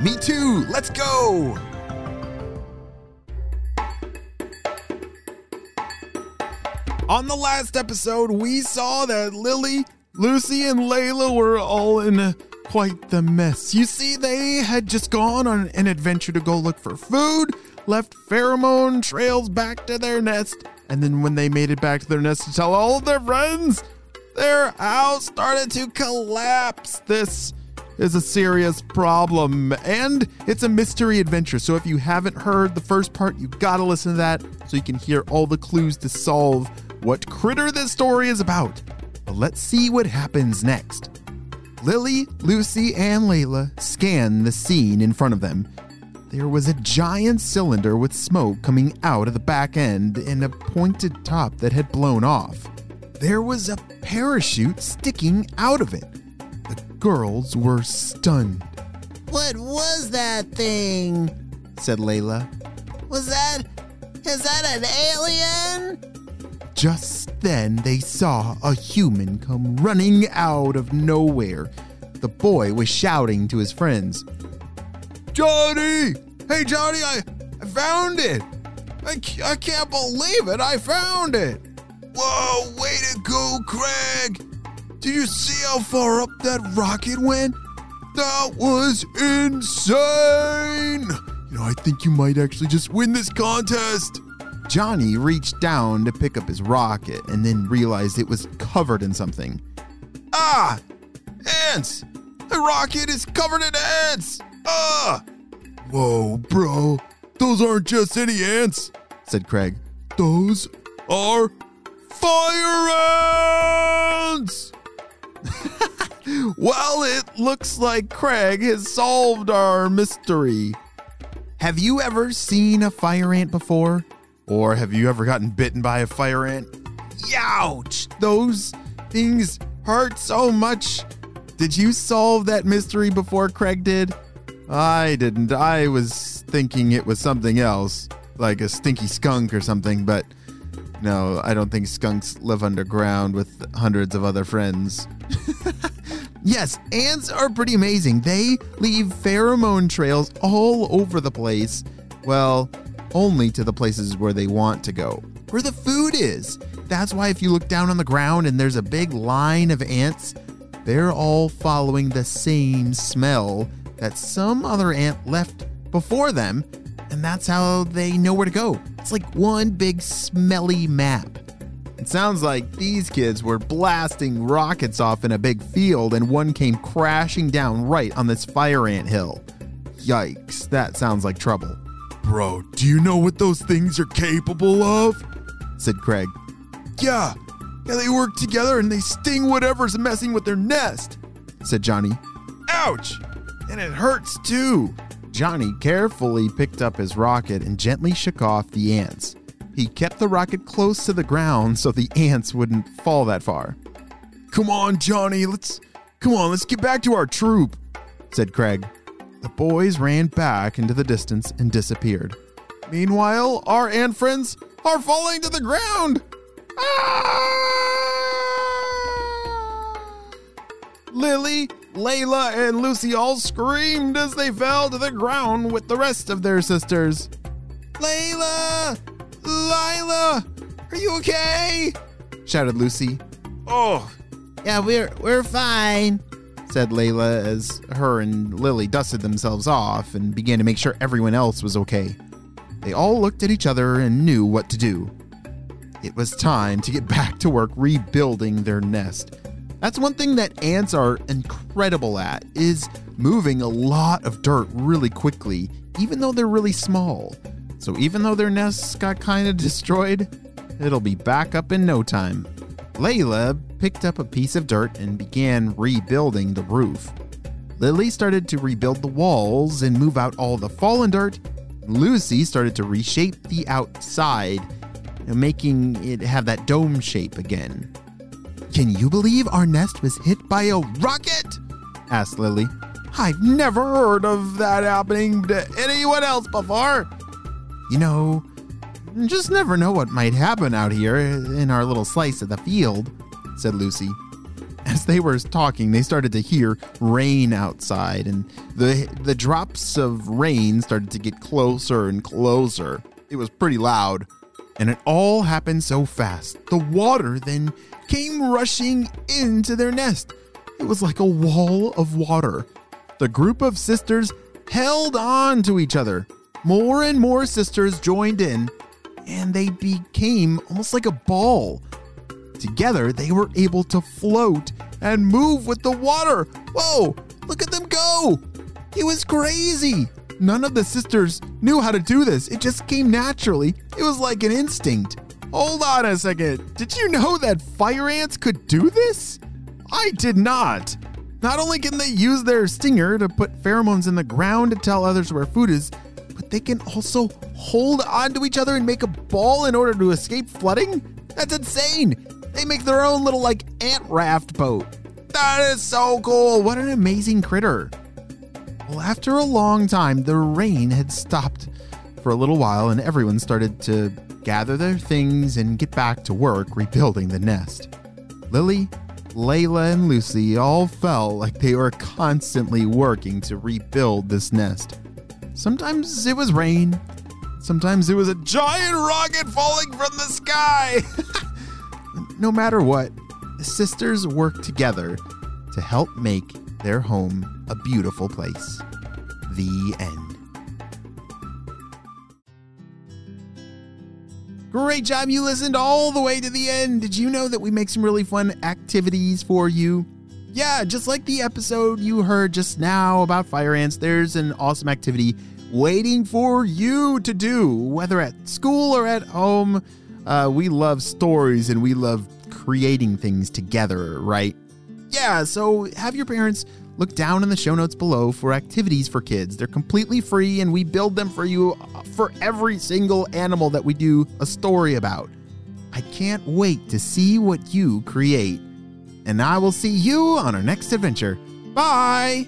Me too! Let's go! On the last episode, we saw that Lily, Lucy, and Layla were all in quite the mess. You see, they had just gone on an adventure to go look for food, left pheromone trails back to their nest, and then when they made it back to their nest to tell all of their friends, their house started to collapse. This is a serious problem, and it's a mystery adventure. So if you haven't heard the first part, you gotta listen to that so you can hear all the clues to solve what critter this story is about. But let's see what happens next. Lily, Lucy, and Layla scan the scene in front of them. There was a giant cylinder with smoke coming out of the back end and a pointed top that had blown off. There was a parachute sticking out of it. The girls were stunned. "What was that thing?" said Layla. "Is that an alien?" Just then they saw a human come running out of nowhere. The boy was shouting to his friends. "Johnny! Hey Johnny, I found it! I can't believe it, I found it!" "Whoa, way to go, Craig! Did you see how far up that rocket went? That was insane! I think you might actually just win this contest." Johnny reached down to pick up his rocket and then realized it was covered in something. "Ah! Ants! The rocket is covered in ants! Ah!" "Whoa, bro, those aren't just any ants," said Craig. "Those are fire ants!" Well, it looks like Craig has solved our mystery. Have you ever seen a fire ant before? Or have you ever gotten bitten by a fire ant? Ouch! Those things hurt so much. Did you solve that mystery before Craig did? I didn't. I was thinking it was something else, like a stinky skunk or something, but no, I don't think skunks live underground with hundreds of other friends. Yes, ants are pretty amazing. They leave pheromone trails all over the place. Well, only to the places where they want to go, where the food is. That's why if you look down on the ground and there's a big line of ants, they're all following the same smell that some other ant left before them, and that's how they know where to go. It's like one big smelly map. It sounds like these kids were blasting rockets off in a big field, and one came crashing down right on this fire ant hill. Yikes, that sounds like trouble. "Bro, do you know what those things are capable of?" said Craig. Yeah, they work together and they sting whatever's messing with their nest," said Johnny. "Ouch! And it hurts too." Johnny carefully picked up his rocket and gently shook off the ants. He kept the rocket close to the ground so the ants wouldn't fall that far. "Come on, Johnny, let's get back to our troop," said Craig. The boys ran back into the distance and disappeared. Meanwhile, our ant friends are falling to the ground. Ah! Lily, Layla, and Lucy all screamed as they fell to the ground with the rest of their sisters. "Layla! Lila! Are you okay?" shouted Lucy. "Oh, yeah, we're fine," said Layla as her and Lily dusted themselves off and began to make sure everyone else was okay. They all looked at each other and knew what to do. It was time to get back to work rebuilding their nest. That's one thing that ants are incredible at, is moving a lot of dirt really quickly, even though they're really small. So even though their nests got kind of destroyed, it'll be back up in no time. Layla picked up a piece of dirt and began rebuilding the roof. Lily started to rebuild the walls and move out all the fallen dirt. Lucy started to reshape the outside, making it have that dome shape again. "Can you believe our nest was hit by a rocket?" asked Lily. "I've never heard of that happening to anyone else before. You know, just never know what might happen out here in our little slice of the field," said Lucy. As they were talking, they started to hear rain outside, and the drops of rain started to get closer and closer. It was pretty loud, and it all happened so fast. The water then came rushing into their nest. It was like a wall of water. The group of sisters held on to each other. More and more sisters joined in, and they became almost like a ball. Together, they were able to float and move with the water. Whoa, look at them go. It was crazy. None of the sisters knew how to do this. It just came naturally. It was like an instinct. Hold on a second. Did you know that fire ants could do this? I did not. Not only can they use their stinger to put pheromones in the ground to tell others where food is, but they can also hold onto each other and make a ball in order to escape flooding? That's insane. They make their own little, like, ant raft boat. That is so cool. What an amazing critter. Well, after a long time, the rain had stopped for a little while, and everyone started to gather their things and get back to work rebuilding the nest. Lily, Layla, and Lucy all felt like they were constantly working to rebuild this nest. Sometimes it was rain. Sometimes it was a giant rocket falling from the sky. No matter what, the sisters work together to help make their home a beautiful place. The end. Great job. You listened all the way to the end. Did you know that we make some really fun activities for you? Yeah, just like the episode you heard just now about fire ants, there's an awesome activity waiting for you to do, whether at school or at home. We love stories and we love creating things together, right? Yeah, so have your parents look down in the show notes below for activities for kids. They're completely free and we build them for you for every single animal that we do a story about. I can't wait to see what you create. And I will see you on our next adventure. Bye!